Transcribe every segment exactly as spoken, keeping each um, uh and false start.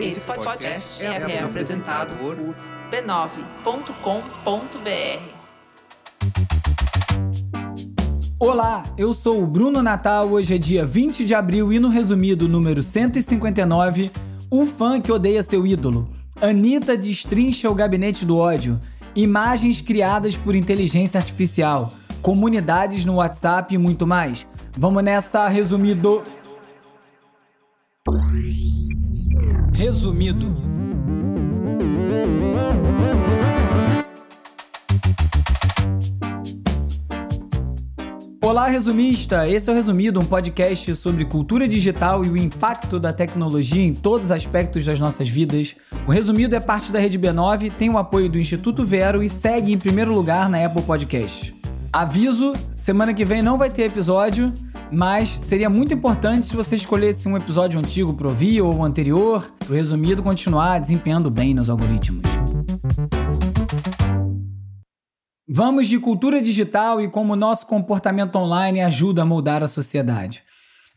Esse podcast é apresentado por b nove ponto com ponto b r. Olá, eu sou o Bruno Natal, hoje é dia vinte de abril e no resumido número cento e cinquenta e nove, um fã que odeia seu ídolo. Anitta destrincha o Gabinete do Ódio. Imagens criadas por inteligência artificial, comunidades no WhatsApp e muito mais. Vamos nessa, resumido. Resumido. Olá, resumista! Esse é o Resumido, um podcast sobre cultura digital e o impacto da tecnologia em todos os aspectos das nossas vidas. O Resumido é parte da Rede B nove, tem o apoio do Instituto Vero e segue em primeiro lugar na Apple Podcast. Aviso, semana que vem não vai ter episódio, mas seria muito importante se você escolhesse um episódio antigo para ouvir ou o anterior, para o Resumido continuar desempenhando bem nos algoritmos. Vamos de cultura digital e como nosso comportamento online ajuda a moldar a sociedade.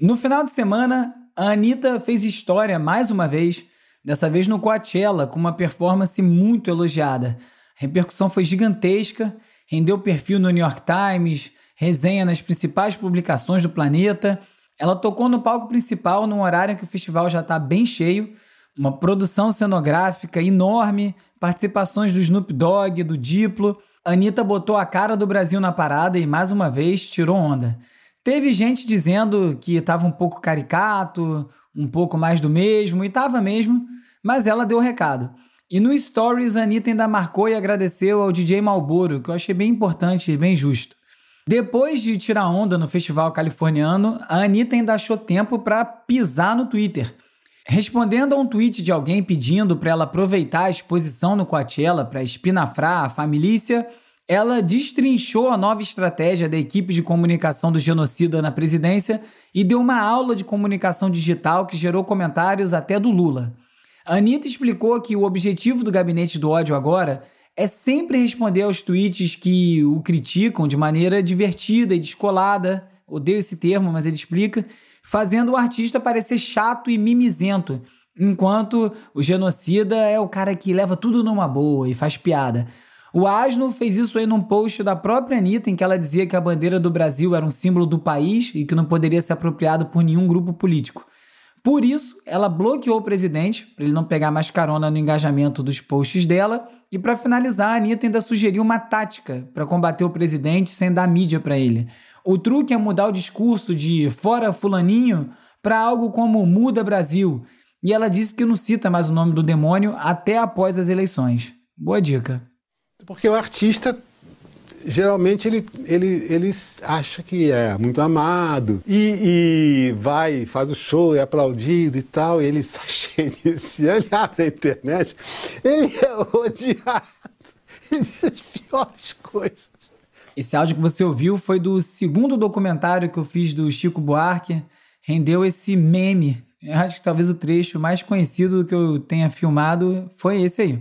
No final de semana, a Anitta fez história mais uma vez, dessa vez no Coachella, com uma performance muito elogiada. A repercussão foi gigantesca, rendeu perfil no New York Times, resenha nas principais publicações do planeta. Ela tocou no palco principal num horário em que o festival já está bem cheio, uma produção cenográfica enorme, participações do Snoop Dogg, do Diplo. Anitta botou a cara do Brasil na parada e, mais uma vez, tirou onda. Teve gente dizendo que estava um pouco caricato, um pouco mais do mesmo, e estava mesmo, mas ela deu o recado. E no Stories, a Anitta ainda marcou e agradeceu ao D J Malboro, que eu achei bem importante e bem justo. Depois de tirar onda no festival californiano, a Anitta ainda achou tempo para pisar no Twitter. Respondendo a um tweet de alguém pedindo para ela aproveitar a exposição no Coachella para espinafrar a familícia, ela destrinchou a nova estratégia da equipe de comunicação do genocida na presidência e deu uma aula de comunicação digital que gerou comentários até do Lula. A Anitta explicou que o objetivo do Gabinete do Ódio agora é sempre responder aos tweets que o criticam de maneira divertida e descolada, odeio esse termo, mas ele explica, fazendo o artista parecer chato e mimizento, enquanto o genocida é o cara que leva tudo numa boa e faz piada. O Asno fez isso aí num post da própria Anitta, em que ela dizia que a bandeira do Brasil era um símbolo do país e que não poderia ser apropriado por nenhum grupo político. Por isso, ela bloqueou o presidente, para ele não pegar mais carona no engajamento dos posts dela, e para finalizar, a Anitta ainda sugeriu uma tática para combater o presidente sem dar mídia para ele. O truque é mudar o discurso de fora fulaninho para algo como muda Brasil. E ela disse que não cita mais o nome do demônio até após as eleições. Boa dica. Porque o artista, geralmente, ele, ele, ele acha que é muito amado e, e vai, faz o show, é aplaudido e tal. E ele sai cheio de se olhar na internet. Ele é odiado. Ele diz as piores coisas. Esse áudio que você ouviu foi do segundo documentário que eu fiz do Chico Buarque. Rendeu esse meme. Eu acho que talvez o trecho mais conhecido que eu tenha filmado foi esse aí.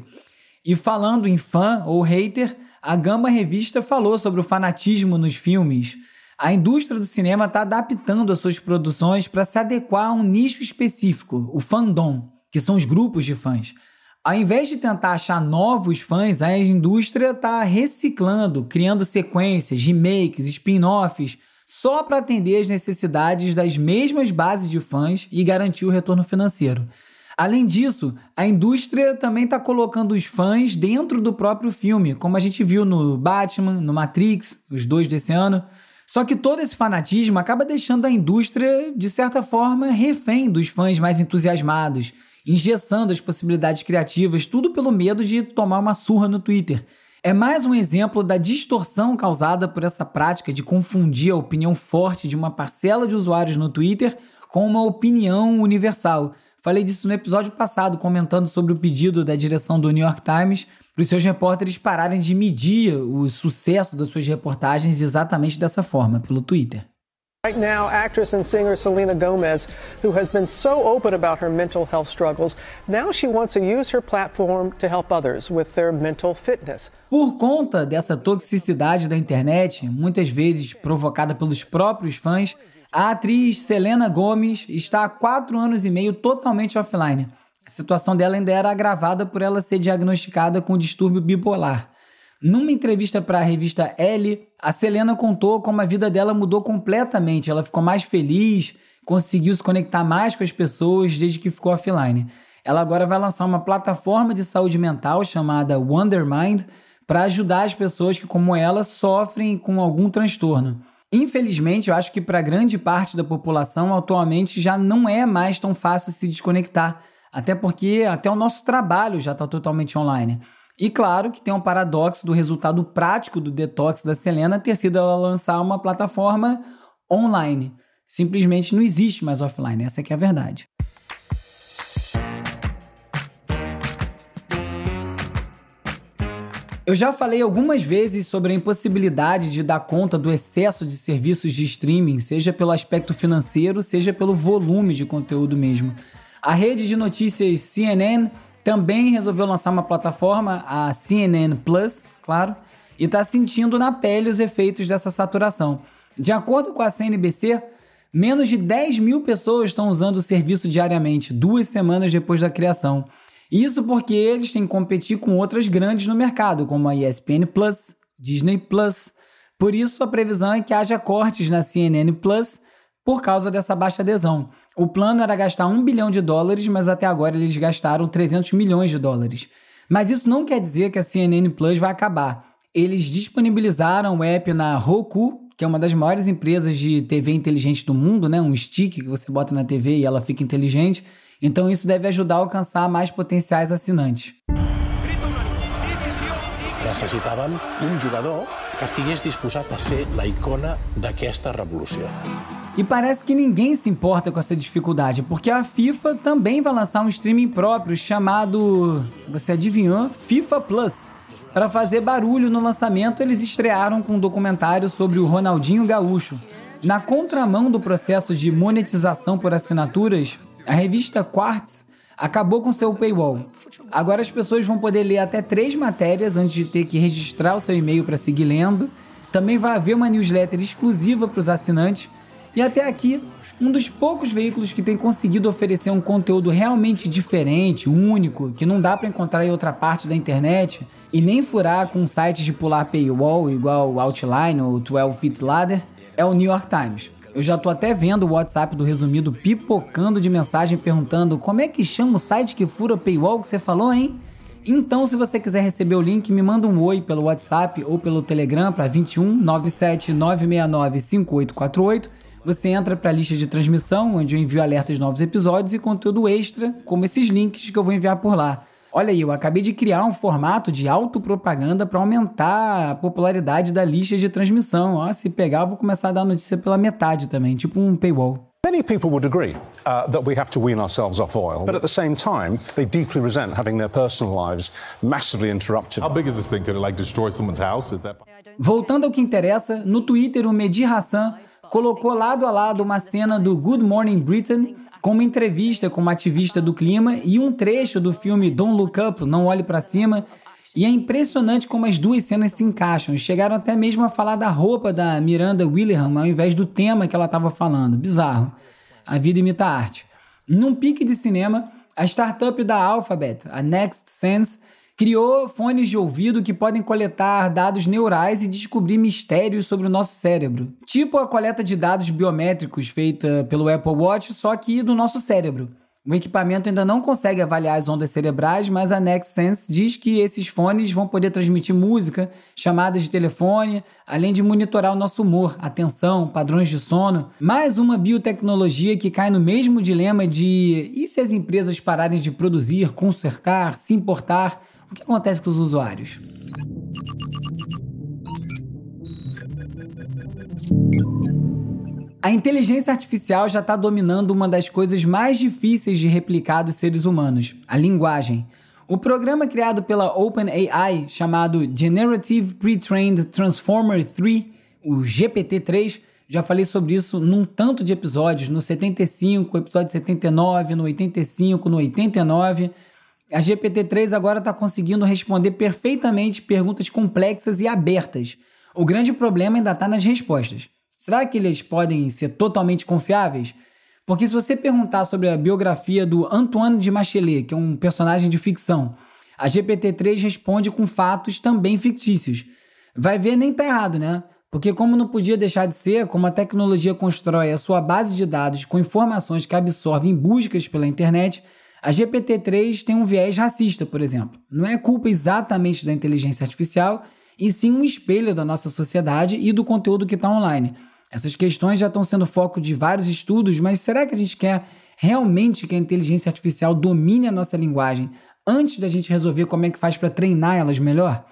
E falando em fã ou hater, a Gama Revista falou sobre o fanatismo nos filmes. A indústria do cinema está adaptando as suas produções para se adequar a um nicho específico, o fandom, que são os grupos de fãs. Ao invés de tentar achar novos fãs, a indústria está reciclando, criando sequências, remakes, spin-offs, só para atender às necessidades das mesmas bases de fãs e garantir o retorno financeiro. Além disso, a indústria também está colocando os fãs dentro do próprio filme, como a gente viu no Batman, no Matrix, os dois desse ano. Só que todo esse fanatismo acaba deixando a indústria, de certa forma, refém dos fãs mais entusiasmados, engessando as possibilidades criativas, tudo pelo medo de tomar uma surra no Twitter. É mais um exemplo da distorção causada por essa prática de confundir a opinião forte de uma parcela de usuários no Twitter com uma opinião universal. Falei disso no episódio passado, comentando sobre o pedido da direção do New York Times para os seus repórteres pararem de medir o sucesso das suas reportagens exatamente dessa forma, pelo Twitter. Right now, actress and singer Selena Gomes, who has been so open about her mental health struggles, now she wants to use her platform to help others with their mental fitness. Por conta dessa toxicidade da internet, muitas vezes provocada pelos próprios fãs, A atriz Selena Gomes está há quatro anos e meio totalmente offline. A situação dela ainda era agravada por ela ser diagnosticada com distúrbio bipolar. Numa entrevista para a revista Elle, a Selena contou como a vida dela mudou completamente. Ela ficou mais feliz, conseguiu se conectar mais com as pessoas desde que ficou offline. Ela agora vai lançar uma plataforma de saúde mental chamada Wondermind para ajudar as pessoas que, como ela, sofrem com algum transtorno. Infelizmente, eu acho que para grande parte da população, atualmente, já não é mais tão fácil se desconectar, até porque até o nosso trabalho já está totalmente online. E claro que tem um paradoxo do resultado prático do detox da Selena ter sido ela lançar uma plataforma online. Simplesmente não existe mais offline, essa que é a verdade. Eu já falei algumas vezes sobre a impossibilidade de dar conta do excesso de serviços de streaming, seja pelo aspecto financeiro, seja pelo volume de conteúdo mesmo. A rede de notícias C N N também resolveu lançar uma plataforma, a C N N Plus, claro, e está sentindo na pele os efeitos dessa saturação. De acordo com a C N B C, menos de dez mil pessoas estão usando o serviço diariamente, duas semanas depois da criação. Isso porque eles têm que competir com outras grandes no mercado, como a E S P N Plus, Disney Plus. Por isso, a previsão é que haja cortes na C N N Plus por causa dessa baixa adesão. O plano era gastar um bilhão de dólares, mas até agora eles gastaram trezentos milhões de dólares. Mas isso não quer dizer que a C N N Plus vai acabar. Eles disponibilizaram o app na Roku, que é uma das maiores empresas de T V inteligente do mundo, né? Um stick que você bota na T V e ela fica inteligente. Então isso deve ajudar a alcançar mais potenciais assinantes. Necessitavam um jogador que estivesse disposto a ser a icona desta revolução. E parece que ninguém se importa com essa dificuldade, porque a FIFA também vai lançar um streaming próprio chamado, você adivinhou, FIFA Plus. Para fazer barulho no lançamento, eles estrearam com um documentário sobre o Ronaldinho Gaúcho. Na contramão do processo de monetização por assinaturas, a revista Quartz acabou com seu paywall. Agora as pessoas vão poder ler até três matérias antes de ter que registrar o seu e-mail para seguir lendo. Também vai haver uma newsletter exclusiva para os assinantes. E até aqui, um dos poucos veículos que tem conseguido oferecer um conteúdo realmente diferente, único, que não dá para encontrar em outra parte da internet e nem furar com sites de pular paywall igual Outline ou doze Feet Ladder, é o New York Times. Eu já tô até vendo o WhatsApp do Resumido pipocando de mensagem perguntando como é que chama o site que fura paywall que você falou, hein? Então, se você quiser receber o link, me manda um oi pelo WhatsApp ou pelo Telegram para vinte e um, nove sete, nove seis nove, cinco oito quatro oito. Você entra para a lista de transmissão, onde eu envio alertas de novos episódios e conteúdo extra, como esses links que eu vou enviar por lá. Olha aí, eu acabei de criar um formato de autopropaganda para aumentar a popularidade da lista de transmissão. Ó, se pegar, eu vou começar a dar notícia pela metade também, tipo um paywall. Many people would agree uh, that we have to wean ourselves off oil, but at the same time, they deeply resent having their personal lives massively interrupted. How big is this thing? Could it like destroy someone's house? Is that... Voltando ao que interessa, no Twitter o Mehdi Hassan colocou lado a lado uma cena do Good Morning Britain com uma entrevista com uma ativista do clima e um trecho do filme Don't Look Up, Não Olhe Pra Cima, e é impressionante como as duas cenas se encaixam. Chegaram até mesmo a falar da roupa da Miranda William ao invés do tema que ela estava falando. Bizarro. A vida imita a arte. Num pique de cinema, a startup da Alphabet, a Next Sense, criou fones de ouvido que podem coletar dados neurais e descobrir mistérios sobre o nosso cérebro. Tipo a coleta de dados biométricos feita pelo Apple Watch, só que do nosso cérebro. O equipamento ainda não consegue avaliar as ondas cerebrais, mas a Next Sense diz que esses fones vão poder transmitir música, chamadas de telefone, além de monitorar o nosso humor, atenção, padrões de sono. Mais uma biotecnologia que cai no mesmo dilema de e se as empresas pararem de produzir, consertar, se importar? O que acontece com os usuários? A inteligência artificial já está dominando uma das coisas mais difíceis de replicar dos seres humanos, a linguagem. O programa criado pela OpenAI, chamado Generative Pre-Trained Transformer três, o G P T três, já falei sobre isso num tanto de episódios, no setenta e cinco, episódio setenta e nove, no oitenta e cinco, no oitenta e nove... A G P T três agora está conseguindo responder perfeitamente perguntas complexas e abertas. O grande problema ainda está nas respostas. Será que eles podem ser totalmente confiáveis? Porque se você perguntar sobre a biografia do Antoine de Machelet, que é um personagem de ficção, a G P T três responde com fatos também fictícios. Vai ver, nem tá errado, né? Porque como não podia deixar de ser, como a tecnologia constrói a sua base de dados com informações que absorve em buscas pela internet, a G P T três tem um viés racista, por exemplo. Não é culpa exatamente da inteligência artificial, e sim um espelho da nossa sociedade e do conteúdo que está online. Essas questões já estão sendo foco de vários estudos, mas será que a gente quer realmente que a inteligência artificial domine a nossa linguagem antes da gente resolver como é que faz para treinar elas melhor?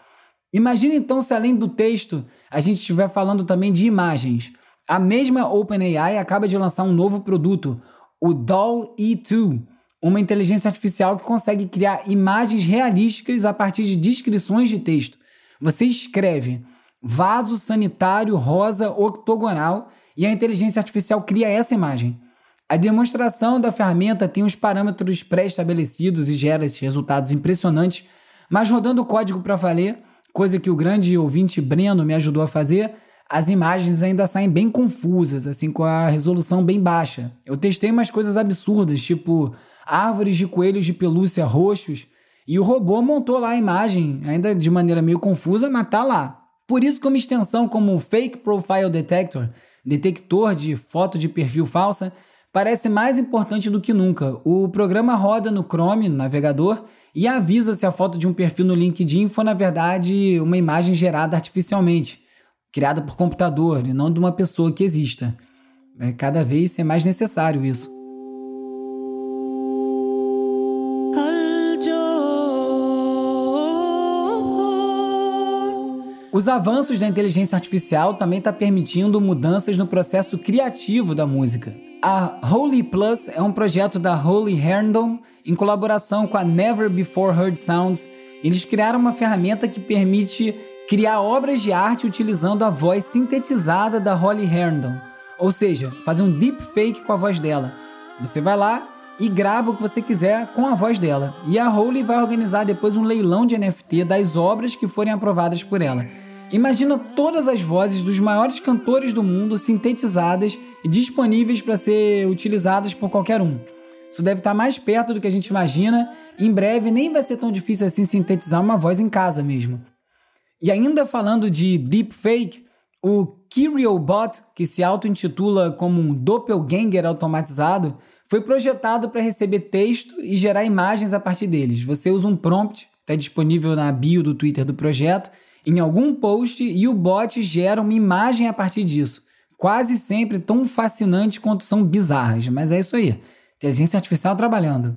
Imagina então se além do texto, a gente estiver falando também de imagens. A mesma OpenAI acaba de lançar um novo produto, o D A L L-E dois, uma inteligência artificial que consegue criar imagens realísticas a partir de descrições de texto. Você escreve vaso sanitário rosa octogonal e a inteligência artificial cria essa imagem. A demonstração da ferramenta tem os parâmetros pré-estabelecidos e gera esses resultados impressionantes, mas rodando o código para valer, coisa que o grande ouvinte Breno me ajudou a fazer, as imagens ainda saem bem confusas, assim, com a resolução bem baixa. Eu testei umas coisas absurdas, tipo árvores de coelhos de pelúcia roxos, e o robô montou lá a imagem, ainda de maneira meio confusa, mas tá lá. Por isso que uma extensão como o Fake Profile Detector, detector de foto de perfil falsa, parece mais importante do que nunca. O programa roda no Chrome, no navegador, e avisa se a foto de um perfil no LinkedIn for, na verdade, uma imagem gerada artificialmente, criada por computador, e não de uma pessoa que exista. É cada vez ser mais necessário isso. Os avanços da inteligência artificial também estão permitindo mudanças no processo criativo da música. A Holy Plus é um projeto da Holy Herndon em colaboração com a Never Before Heard Sounds. Eles criaram uma ferramenta que permite criar obras de arte utilizando a voz sintetizada da Holy Herndon. Ou seja, fazer um deepfake com a voz dela. Você vai lá e grava o que você quiser com a voz dela. E a Holy vai organizar depois um leilão de N F T das obras que forem aprovadas por ela. Imagina todas as vozes dos maiores cantores do mundo sintetizadas e disponíveis para ser utilizadas por qualquer um. Isso deve estar mais perto do que a gente imagina. Em breve nem vai ser tão difícil assim sintetizar uma voz em casa mesmo. E ainda falando de deepfake, o Kyriobot, que se auto-intitula como um doppelganger automatizado, foi projetado para receber texto e gerar imagens a partir deles. Você usa um prompt, está disponível na bio do Twitter do projeto, em algum post, e o bot gera uma imagem a partir disso. Quase sempre tão fascinante quanto são bizarras, mas é isso aí. Inteligência artificial trabalhando.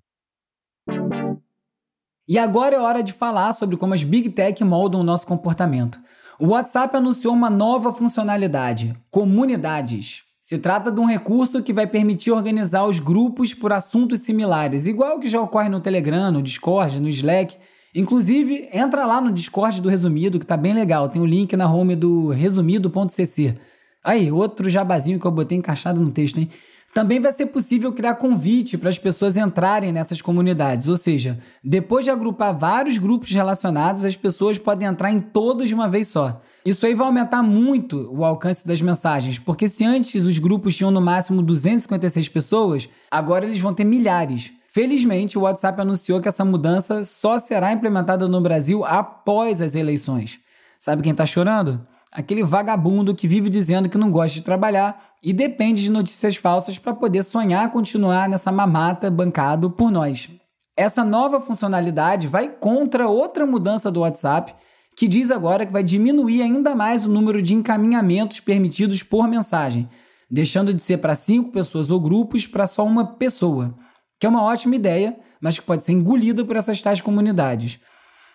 E agora é hora de falar sobre como as Big Tech moldam o nosso comportamento. O WhatsApp anunciou uma nova funcionalidade, comunidades. Se trata de um recurso que vai permitir organizar os grupos por assuntos similares, igual que já ocorre no Telegram, no Discord, no Slack. Inclusive, entra lá no Discord do Resumido, que tá bem legal. Tem o link na home do resumido ponto c c. Aí, outro jabazinho que eu botei encaixado no texto, hein? Também vai ser possível criar convite para as pessoas entrarem nessas comunidades. Ou seja, depois de agrupar vários grupos relacionados, as pessoas podem entrar em todos de uma vez só. Isso aí vai aumentar muito o alcance das mensagens, porque se antes os grupos tinham no máximo duzentas e cinquenta e seis pessoas, agora eles vão ter milhares. Felizmente, o WhatsApp anunciou que essa mudança só será implementada no Brasil após as eleições. Sabe quem tá chorando? Aquele vagabundo que vive dizendo que não gosta de trabalhar e depende de notícias falsas para poder sonhar continuar nessa mamata bancado por nós. Essa nova funcionalidade vai contra outra mudança do WhatsApp, que diz agora que vai diminuir ainda mais o número de encaminhamentos permitidos por mensagem, deixando de ser para cinco pessoas ou grupos para só uma pessoa, que é uma ótima ideia, mas que pode ser engolida por essas tais comunidades.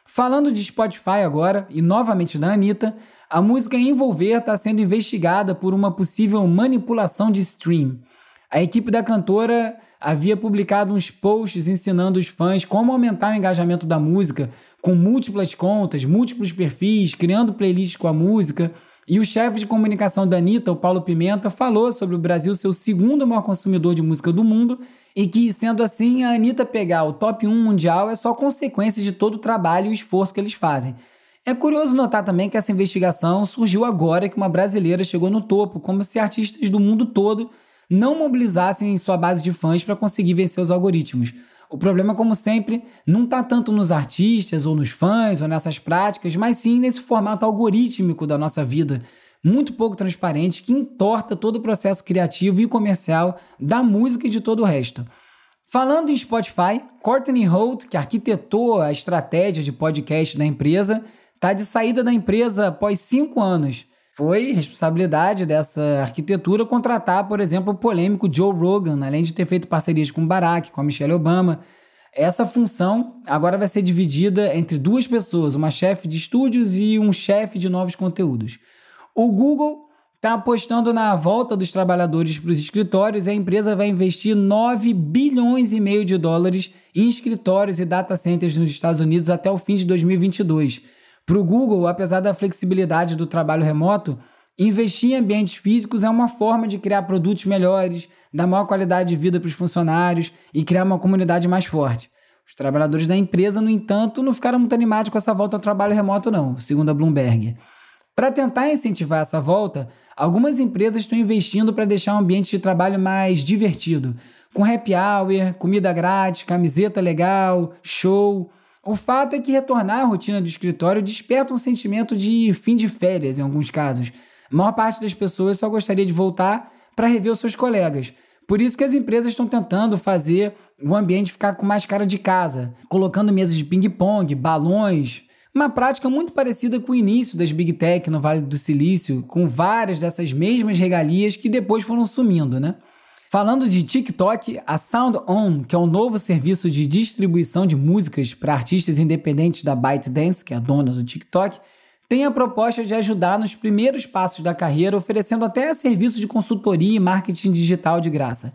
Falando de Spotify agora, e novamente da Anitta, a música Envolver está sendo investigada por uma possível manipulação de stream. A equipe da cantora havia publicado uns posts ensinando os fãs como aumentar o engajamento da música, com múltiplas contas, múltiplos perfis, criando playlists com a música, e o chefe de comunicação da Anitta, o Paulo Pimenta, falou sobre o Brasil ser o segundo maior consumidor de música do mundo e que, sendo assim, a Anitta pegar o top um mundial é só consequência de todo o trabalho e o esforço que eles fazem. É curioso notar também que essa investigação surgiu agora que uma brasileira chegou no topo, como se artistas do mundo todo não mobilizassem sua base de fãs para conseguir vencer os algoritmos. O problema, como sempre, não está tanto nos artistas, ou nos fãs, ou nessas práticas, mas sim nesse formato algorítmico da nossa vida, muito pouco transparente, que entorta todo o processo criativo e comercial da música e de todo o resto. Falando em Spotify, Courtney Holt, que arquitetou a estratégia de podcast da empresa, está de saída da empresa após cinco anos. Foi responsabilidade dessa arquitetura contratar, por exemplo, o polêmico Joe Rogan, além de ter feito parcerias com Barack, com a Michelle Obama. Essa função agora vai ser dividida entre duas pessoas, uma chefe de estúdios e um chefe de novos conteúdos. O Google está apostando na volta dos trabalhadores para os escritórios e a empresa vai investir nove bilhões e meio de dólares em escritórios e data centers nos Estados Unidos até o fim de dois mil e vinte e dois. Para o Google, apesar da flexibilidade do trabalho remoto, investir em ambientes físicos é uma forma de criar produtos melhores, dar maior qualidade de vida para os funcionários e criar uma comunidade mais forte. Os trabalhadores da empresa, no entanto, não ficaram muito animados com essa volta ao trabalho remoto não, segundo a Bloomberg. Para tentar incentivar essa volta, algumas empresas estão investindo para deixar o ambiente de trabalho mais divertido, com happy hour, comida grátis, camiseta legal, show. O fato é que retornar à rotina do escritório desperta um sentimento de fim de férias em alguns casos. A maior parte das pessoas só gostaria de voltar para rever os seus colegas. Por isso que as empresas estão tentando fazer o ambiente ficar com mais cara de casa, colocando mesas de ping-pong, balões. Uma prática muito parecida com o início das Big Tech no Vale do Silício, com várias dessas mesmas regalias que depois foram sumindo, né? Falando de TikTok, a SoundOn, que é um novo serviço de distribuição de músicas para artistas independentes da ByteDance, que é a dona do TikTok, tem a proposta de ajudar nos primeiros passos da carreira, oferecendo até serviço de consultoria e marketing digital de graça.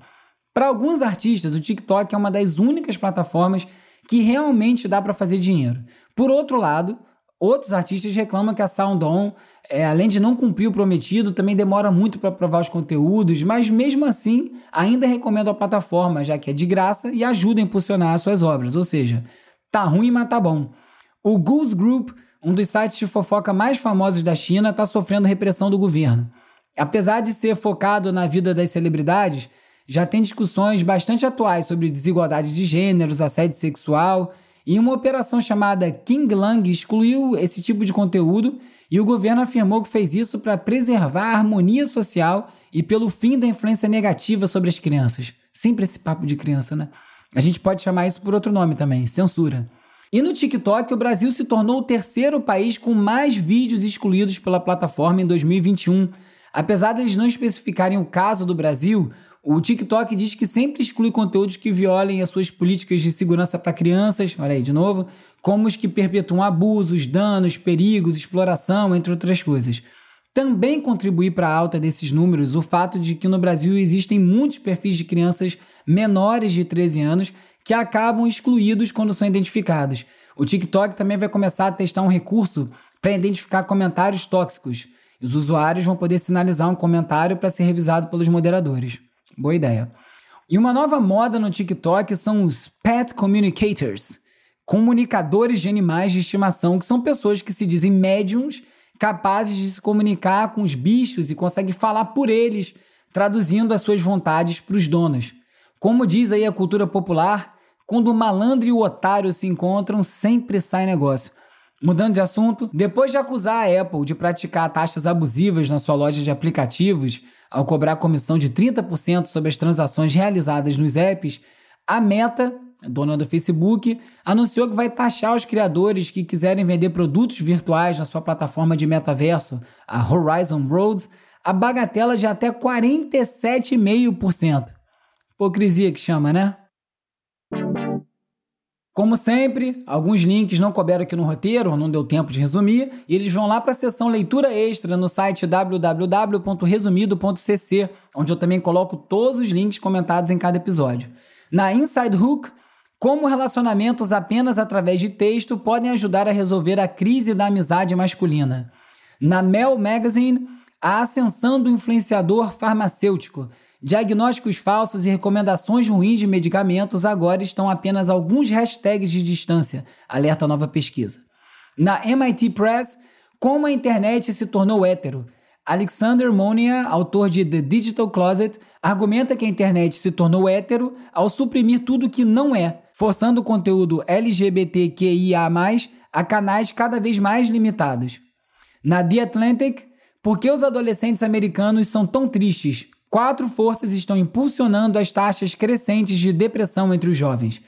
Para alguns artistas, o TikTok é uma das únicas plataformas que realmente dá para fazer dinheiro. Por outro lado, outros artistas reclamam que a SoundOn, é, além de não cumprir o prometido, também demora muito para aprovar os conteúdos, mas mesmo assim, ainda recomendo a plataforma, já que é de graça e ajuda a impulsionar as suas obras, ou seja, tá ruim, mas tá bom. O Goose Group, um dos sites de fofoca mais famosos da China, está sofrendo repressão do governo. Apesar de ser focado na vida das celebridades, já tem discussões bastante atuais sobre desigualdade de gêneros, assédio sexual. E uma operação chamada King Lang excluiu esse tipo de conteúdo e o governo afirmou que fez isso para preservar a harmonia social e pelo fim da influência negativa sobre as crianças. Sempre esse papo de criança, né? A gente pode chamar isso por outro nome também, censura. E no TikTok, o Brasil se tornou o terceiro país com mais vídeos excluídos pela plataforma em dois mil e vinte e um. Apesar deles não especificarem o caso do Brasil, o TikTok diz que sempre exclui conteúdos que violem as suas políticas de segurança para crianças, olha aí de novo, como os que perpetuam abusos, danos, perigos, exploração, entre outras coisas. Também contribui para a alta desses números o fato de que no Brasil existem muitos perfis de crianças menores de treze anos que acabam excluídos quando são identificados. O TikTok também vai começar a testar um recurso para identificar comentários tóxicos. Os usuários vão poder sinalizar um comentário para ser revisado pelos moderadores. Boa ideia. E uma nova moda no TikTok são os pet communicators, comunicadores de animais de estimação, que são pessoas que se dizem médiums, capazes de se comunicar com os bichos e conseguem falar por eles, traduzindo as suas vontades para os donos. Como diz aí a cultura popular, quando o malandro e o otário se encontram, sempre sai negócio. Mudando de assunto, depois de acusar a Apple de praticar taxas abusivas na sua loja de aplicativos, ao cobrar comissão de trinta por cento sobre as transações realizadas nos apps, a Meta, dona do Facebook, anunciou que vai taxar os criadores que quiserem vender produtos virtuais na sua plataforma de metaverso, a Horizon Roads, a bagatela de até quarenta e sete vírgula cinco por cento. Hipocrisia que chama, né? Como sempre, alguns links não couberam aqui no roteiro, não deu tempo de resumir, e eles vão lá para a seção leitura extra no site w w w ponto resumido ponto c c, onde eu também coloco todos os links comentados em cada episódio. Na Inside Hook, como relacionamentos apenas através de texto podem ajudar a resolver a crise da amizade masculina. Na Mel Magazine, a ascensão do influenciador farmacêutico. Diagnósticos falsos e recomendações ruins de medicamentos agora estão apenas alguns hashtags de distância, alerta nova pesquisa. Na M I T Press, como a internet se tornou hétero. Alexander Monia, autor de The Digital Closet, argumenta que a internet se tornou hétero ao suprimir tudo que não é, forçando o conteúdo L G B T Q I A mais, a canais cada vez mais limitados. Na The Atlantic, por que os adolescentes americanos são tão tristes? Quatro forças estão impulsionando as taxas crescentes de depressão entre os jovens.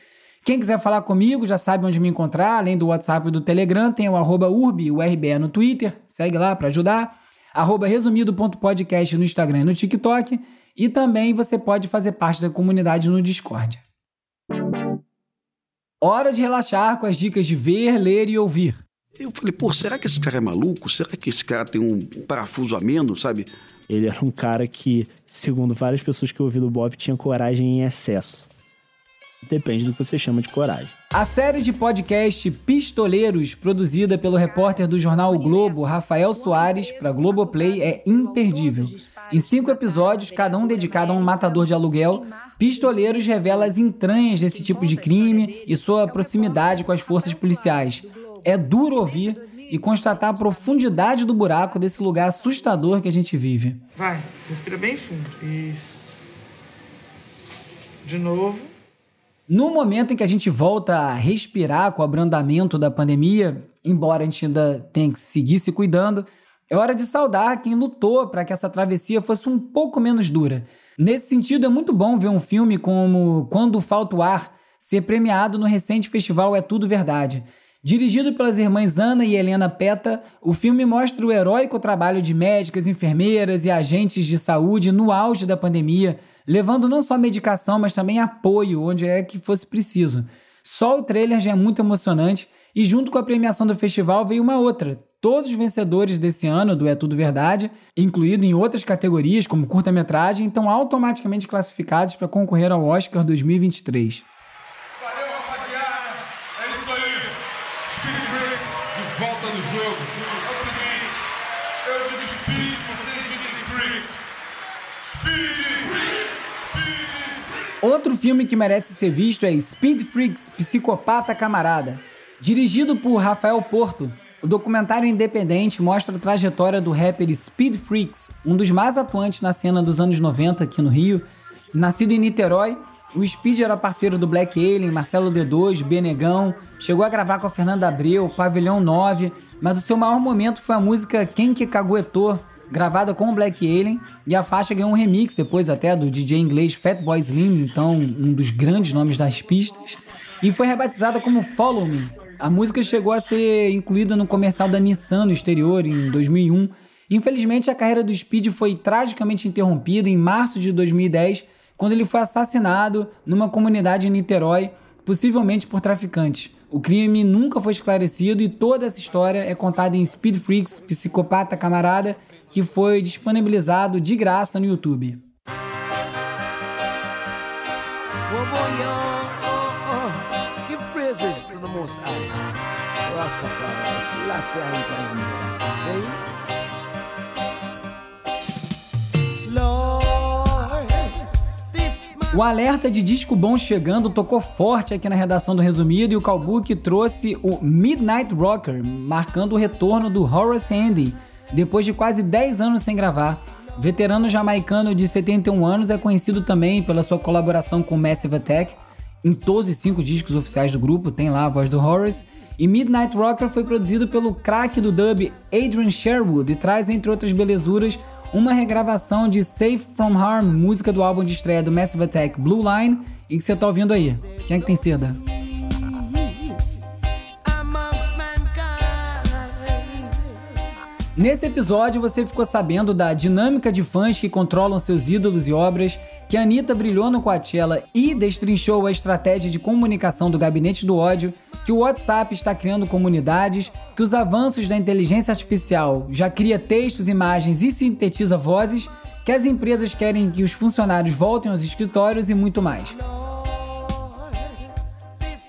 Quem quiser falar comigo já sabe onde me encontrar, além do WhatsApp e do Telegram, tem o arroba urbi, o R B E no Twitter, segue lá para ajudar, arroba resumido.podcast no Instagram e no TikTok, e também você pode fazer parte da comunidade no Discord. Hora de relaxar com as dicas de ver, ler e ouvir. Eu falei, pô, será que esse cara é maluco? Será que esse cara tem um parafuso a menos, sabe? Ele era um cara que, segundo várias pessoas que eu ouvi do Bob, tinha coragem em excesso. Depende do que você chama de coragem. A série de podcast Pistoleiros, produzida pelo repórter do jornal O Globo, Rafael Soares, para Globoplay, é imperdível. Em cinco episódios, cada um dedicado a um matador de aluguel, Pistoleiros revela as entranhas desse tipo de crime e sua proximidade com as forças policiais. É duro ouvir e constatar a profundidade do buraco desse lugar assustador que a gente vive. Vai, respira bem fundo. Isso. De novo. No momento em que a gente volta a respirar com o abrandamento da pandemia, embora a gente ainda tenha que seguir se cuidando, é hora de saudar quem lutou para que essa travessia fosse um pouco menos dura. Nesse sentido, é muito bom ver um filme como Quando Falta o Ar ser premiado no recente festival É Tudo Verdade. Dirigido pelas irmãs Ana e Helena Petta, o filme mostra o heróico trabalho de médicas, enfermeiras e agentes de saúde no auge da pandemia, levando não só medicação, mas também apoio, onde é que fosse preciso. Só o trailer já é muito emocionante, e junto com a premiação do festival veio uma outra. Todos os vencedores desse ano do É Tudo Verdade, incluído em outras categorias, como curta-metragem, estão automaticamente classificados para concorrer ao Oscar dois mil e vinte e três. Outro filme que merece ser visto é Speed Freaks, Psicopata Camarada. Dirigido por Rafael Porto, o documentário independente mostra a trajetória do rapper Speed Freaks, um dos mais atuantes na cena dos anos noventa aqui no Rio. Nascido em Niterói, o Speed era parceiro do Black Alien, Marcelo D dois, Benegão, chegou a gravar com a Fernanda Abreu, Pavilhão nove, mas o seu maior momento foi a música Quem Que Caguetou, gravada com o Black Alien, e a faixa ganhou um remix depois até do D J inglês Fatboy Slim, então um dos grandes nomes das pistas, e foi rebatizada como Follow Me. A música chegou a ser incluída no comercial da Nissan no exterior em dois mil e um. Infelizmente, a carreira do Speed foi tragicamente interrompida em março de dois mil e dez, quando ele foi assassinado numa comunidade em Niterói, possivelmente por traficantes. O crime nunca foi esclarecido e toda essa história é contada em Speed Freaks, Psicopata Camarada, que foi disponibilizado de graça no YouTube. O alerta de disco bom chegando tocou forte aqui na redação do Resumido e o Calbuque trouxe o Midnight Rocker, marcando o retorno do Horace Andy, depois de quase dez anos sem gravar. Veterano jamaicano de setenta e um anos é conhecido também pela sua colaboração com Massive Attack. Em todos os cinco discos oficiais do grupo tem lá a voz do Horace. E Midnight Rocker foi produzido pelo craque do dub Adrian Sherwood e traz, entre outras belezuras, uma regravação de Safe From Harm, música do álbum de estreia do Massive Attack Blue Line, e que você tá ouvindo aí. Quem é que tem seda? Nesse episódio você ficou sabendo da dinâmica de fãs que controlam seus ídolos e obras, que a Anitta brilhou no Coachella e destrinchou a estratégia de comunicação do Gabinete do Ódio, que o WhatsApp está criando comunidades, que os avanços da inteligência artificial já cria textos, imagens e sintetiza vozes, que as empresas querem que os funcionários voltem aos escritórios e muito mais.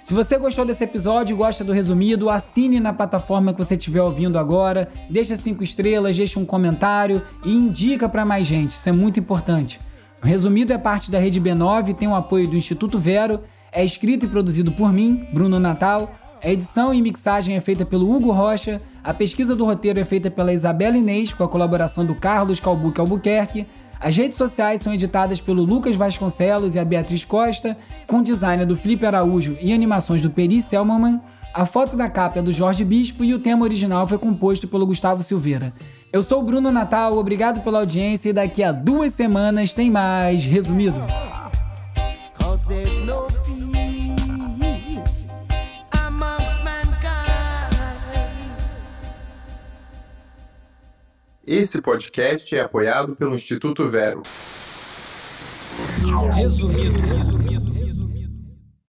Se você gostou desse episódio e gosta do Resumido, assine na plataforma que você estiver ouvindo agora, deixa cinco estrelas, deixa um comentário e indica para mais gente, isso é muito importante. O Resumido é parte da Rede B nove, tem o apoio do Instituto Vero, é escrito e produzido por mim, Bruno Natal, A edição e mixagem é feita pelo Hugo Rocha, a pesquisa do roteiro é feita pela Isabela Inês, com a colaboração do Carlos Calbuque Albuquerque, as redes sociais são editadas pelo Lucas Vasconcelos e a Beatriz Costa, com design do Felipe Araújo e animações do Peri Selmanman, a foto da capa é do Jorge Bispo e o tema original foi composto pelo Gustavo Silveira. Eu sou o Bruno Natal, obrigado pela audiência e daqui a duas semanas tem mais Resumido. Esse podcast é apoiado pelo Instituto Vero. Resumido, resumido.